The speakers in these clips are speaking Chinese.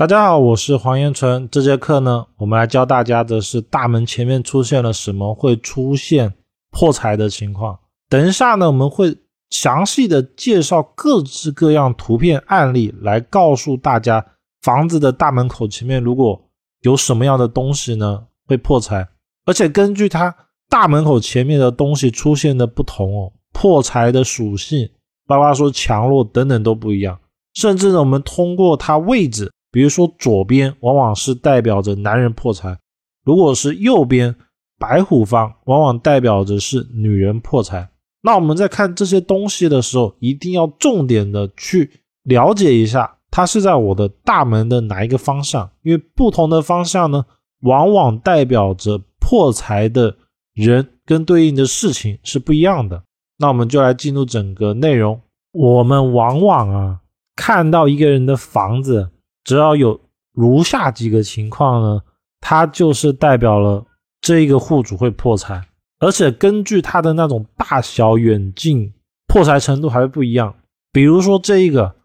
大家好，我是黄彦纯。这节课呢，我们来教大家的是大门前面出现了什么会出现破财的情况。等一下呢，我们会详细的介绍各式各样图片案例，来告诉大家房子的大门口前面如果有什么样的东西呢会破财，而且根据它大门口前面的东西出现的不同破财的属性，包括说强弱等等都不一样。甚至呢，我们通过它位置，比如说左边往往是代表着男人破财，如果是右边白虎方，往往代表着是女人破财。那我们在看这些东西的时候，一定要重点的去了解一下它是在我的大门的哪一个方向，因为不同的方向呢，往往代表着破财的人跟对应的事情是不一样的。那我们就来进入整个内容。我们往往看到一个人的房子，只要有如下几个情况呢，它就是代表了这个户主会破财，而且根据它的那种大小远近，破财程度还会不一样。比如说这个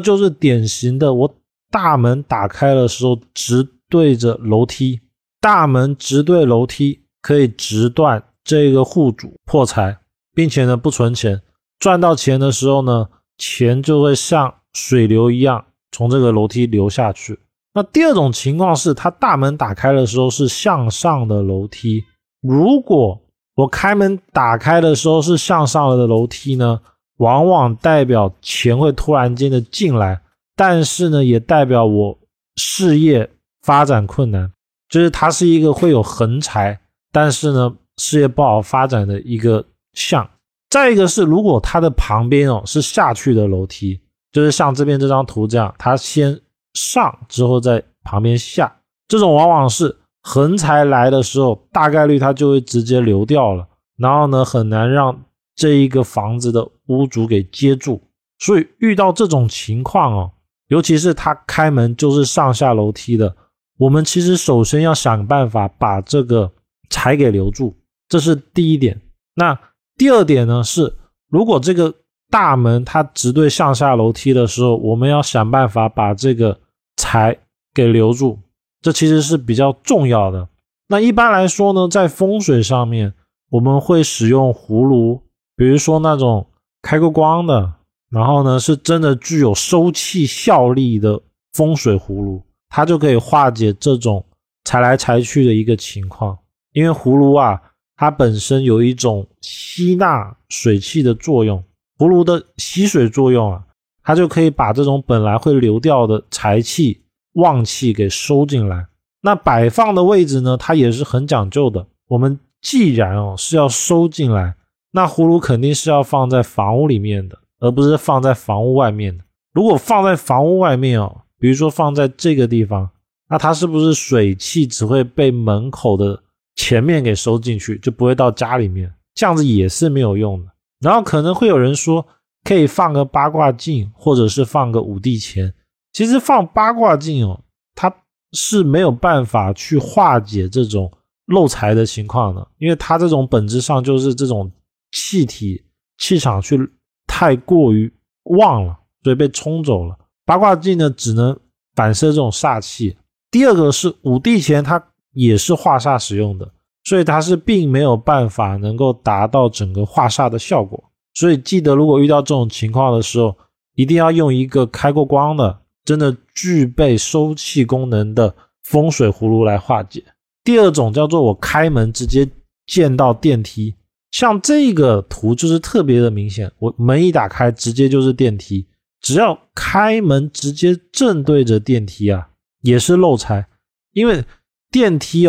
就是典型的，我大门打开的时候直对着楼梯，大门直对楼梯可以直断这个户主破财，并且呢不存钱，赚到钱的时候呢，钱就会像水流一样从这个楼梯流下去。那第二种情况是，它大门打开的时候是向上的楼梯，如果我开门打开的时候是向上的楼梯呢，往往代表钱会突然间的进来，但是呢也代表我事业发展困难，就是它是一个会有横财，但是呢事业不好发展的一个象。再一个是，如果它的旁边是下去的楼梯，就是像这边这张图这样，它先上之后在旁边下，这种往往是横财来的时候，大概率它就会直接流掉了，然后呢很难让这一个房子的屋主给接住。所以遇到这种情况尤其是它开门就是上下楼梯的，我们其实首先要想办法把这个财给留住，这是第一点。那第二点呢是，如果这个大门它直对向下楼梯的时候，我们要想办法把这个财给留住，这其实是比较重要的。那一般来说呢，在风水上面我们会使用葫芦，比如说那种开过光的，然后呢是真的具有收气效力的风水葫芦，它就可以化解这种财来财去的一个情况。因为葫芦它本身有一种吸纳水气的作用，葫芦的吸水作用它就可以把这种本来会流掉的财气旺气给收进来。那摆放的位置呢，它也是很讲究的。我们既然是要收进来，那葫芦肯定是要放在房屋里面的，而不是放在房屋外面的。如果放在房屋外面比如说放在这个地方，那它是不是水气只会被门口的前面给收进去，就不会到家里面，这样子也是没有用的。然后可能会有人说可以放个八卦镜，或者是放个五帝钱。其实放八卦镜它是没有办法去化解这种漏财的情况的，因为它这种本质上就是这种气体气场去太过于旺了，所以被冲走了。八卦镜呢只能反射这种煞气。第二个是五帝钱，它也是化煞使用的，所以它是并没有办法能够达到整个化煞的效果。所以记得，如果遇到这种情况的时候，一定要用一个开过光的，真的具备收气功能的风水葫芦来化解。第二种叫做我开门直接见到电梯，像这个图就是特别的明显，我门一打开直接就是电梯，只要开门直接正对着电梯也是漏财。因为电梯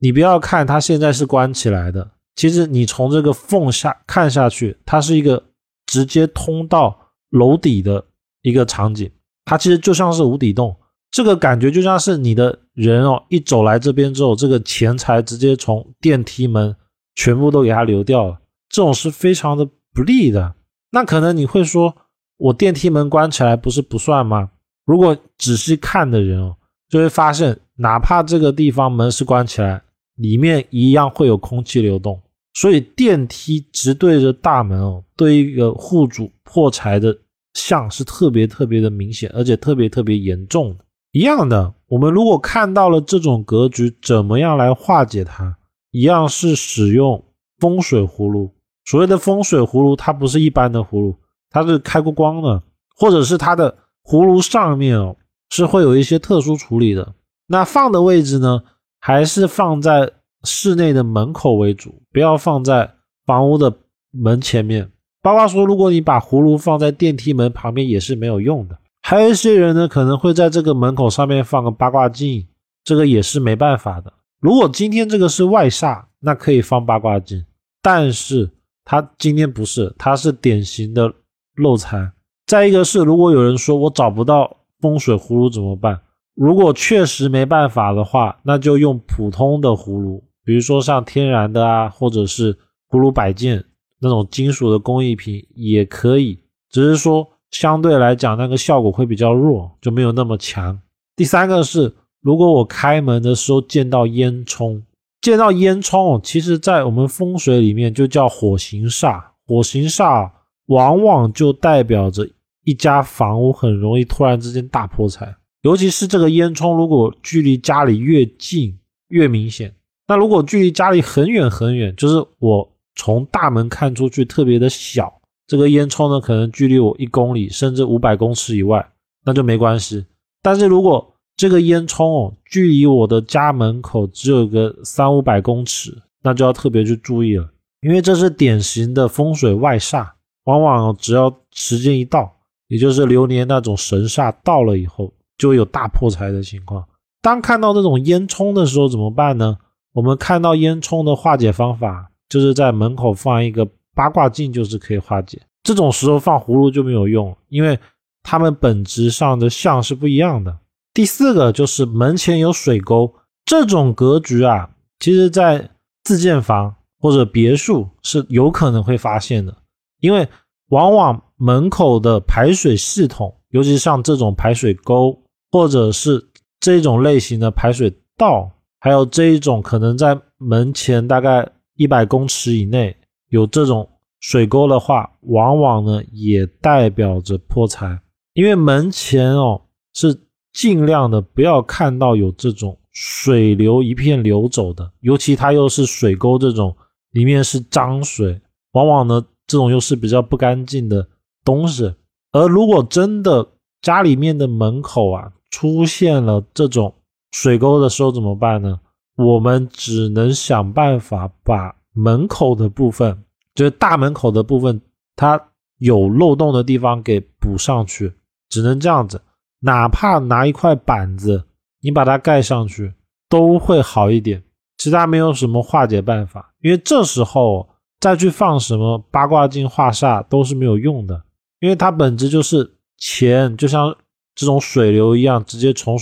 你不要看它现在是关起来的，其实你从这个缝下看下去，它是一个直接通到楼底的一个场景，它其实就像是无底洞，这个感觉就像是你的人一走来这边之后，这个钱财直接从电梯门全部都给它流掉了，这种是非常的不利的。那可能你会说，我电梯门关起来不是不算吗？如果仔细看的人就会发现，哪怕这个地方门是关起来，里面一样会有空气流动。所以电梯直对着大门对一个户主破财的象是特别特别的明显，而且特别特别严重的。一样的，我们如果看到了这种格局，怎么样来化解它？一样是使用风水葫芦。所谓的风水葫芦，它不是一般的葫芦，它是开过光的，或者是它的葫芦上面是会有一些特殊处理的。那放的位置呢，还是放在室内的门口为主，不要放在房屋的门前面。包括说，如果你把葫芦放在电梯门旁边也是没有用的。还有一些人呢，可能会在这个门口上面放个八卦镜，这个也是没办法的。如果今天这个是外煞，那可以放八卦镜，但是它今天不是，它是典型的漏财。再一个是，如果有人说我找不到风水葫芦怎么办？如果确实没办法的话，那就用普通的葫芦，比如说像天然的啊，或者是葫芦摆件那种金属的工艺品也可以，只是说相对来讲那个效果会比较弱，就没有那么强。第三个是，如果我开门的时候见到烟囱，其实在我们风水里面就叫火行煞。火行煞往往就代表着一家房屋很容易突然之间大破财，尤其是这个烟囱如果距离家里越近越明显。那如果距离家里很远很远，就是我从大门看出去特别的小，这个烟囱呢可能距离我1公里甚至500公尺以外，那就没关系。但是如果这个烟囱距离我的家门口只有个300-500公尺，那就要特别去注意了，因为这是典型的风水外煞。往往只要时间一到，也就是流年那种神煞到了以后，就有大破财的情况。当看到这种烟囱的时候怎么办呢？我们看到烟囱的化解方法就是在门口放一个八卦镜，就是可以化解。这种时候放葫芦就没有用，因为它们本质上的相是不一样的。第四个就是门前有水沟，这种格局啊，其实在自建房或者别墅是有可能会发现的，因为往往门口的排水系统，尤其像这种排水沟或者是这种类型的排水道，还有这一种可能在门前大概100公尺以内有这种水沟的话，往往呢也代表着破财。因为门前是尽量的不要看到有这种水流一片流走的，尤其它又是水沟，这种里面是脏水，往往呢这种又是比较不干净的东西。而如果真的家里面的门口啊出现了这种水沟的时候怎么办呢？我们只能想办法把门口的部分，就是大门口的部分，它有漏洞的地方给补上去，只能这样子。哪怕拿一块板子你把它盖上去都会好一点，其他没有什么化解办法。因为这时候再去放什么八卦镜化煞都是没有用的，因为它本质就是钱就像这种水流一样直接从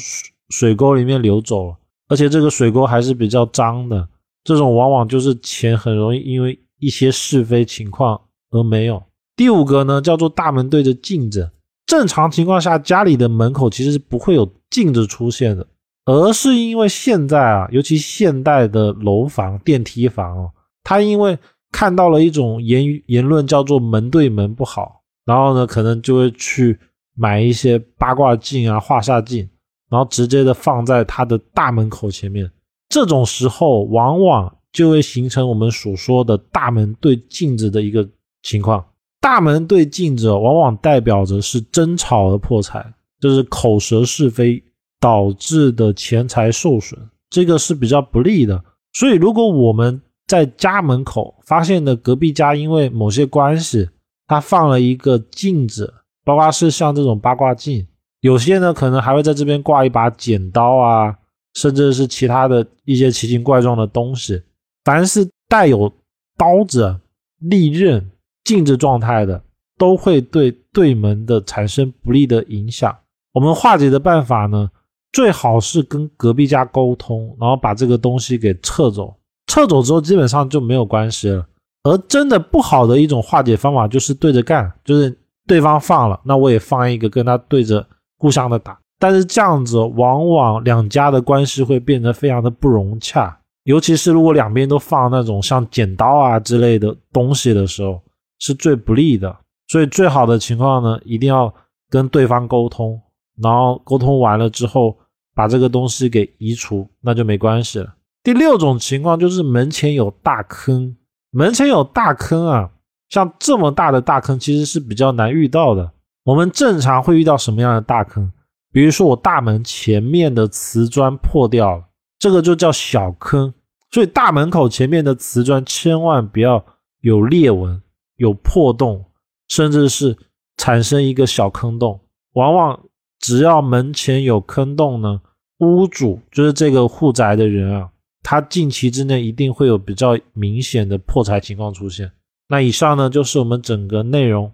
水沟里面流走了，而且这个水沟还是比较脏的，这种往往就是钱很容易因为一些是非情况而没有。第五个呢叫做大门对着镜子。正常情况下家里的门口其实是不会有镜子出现的，而是因为现在啊，尤其现代的楼房电梯房它因为看到了一种言论叫做门对门不好，然后呢可能就会去买一些八卦镜啊化煞镜，然后直接的放在它的大门口前面。这种时候往往就会形成我们所说的大门对镜子的一个情况。大门对镜子往往代表着是争吵而破财，就是口舌是非导致的钱财受损，这个是比较不利的。所以如果我们在家门口发现的隔壁家因为某些关系他放了一个镜子，包括是像这种八卦镜，有些呢可能还会在这边挂一把剪刀啊，甚至是其他的一些奇形怪状的东西。凡是带有刀子利刃镜子状态的都会对对门的产生不利的影响。我们化解的办法呢，最好是跟隔壁家沟通，然后把这个东西给撤走，撤走之后基本上就没有关系了。而真的不好的一种化解方法就是对着干，就是对方放了那我也放一个跟他对着互相的打，但是这样子往往两家的关系会变得非常的不融洽，尤其是如果两边都放那种像剪刀啊之类的东西的时候是最不利的。所以最好的情况呢一定要跟对方沟通，然后沟通完了之后把这个东西给移除，那就没关系了。第六种情况就是门前有大坑，门前有大坑啊，像这么大的大坑其实是比较难遇到的。我们正常会遇到什么样的大坑？比如说我大门前面的瓷砖破掉了，这个就叫小坑。所以大门口前面的瓷砖千万不要有裂纹、有破洞，甚至是产生一个小坑洞。往往只要门前有坑洞呢，屋主就是这个户宅的人啊，他近期之内一定会有比较明显的破财情况出现。那以上呢就是我们整个内容。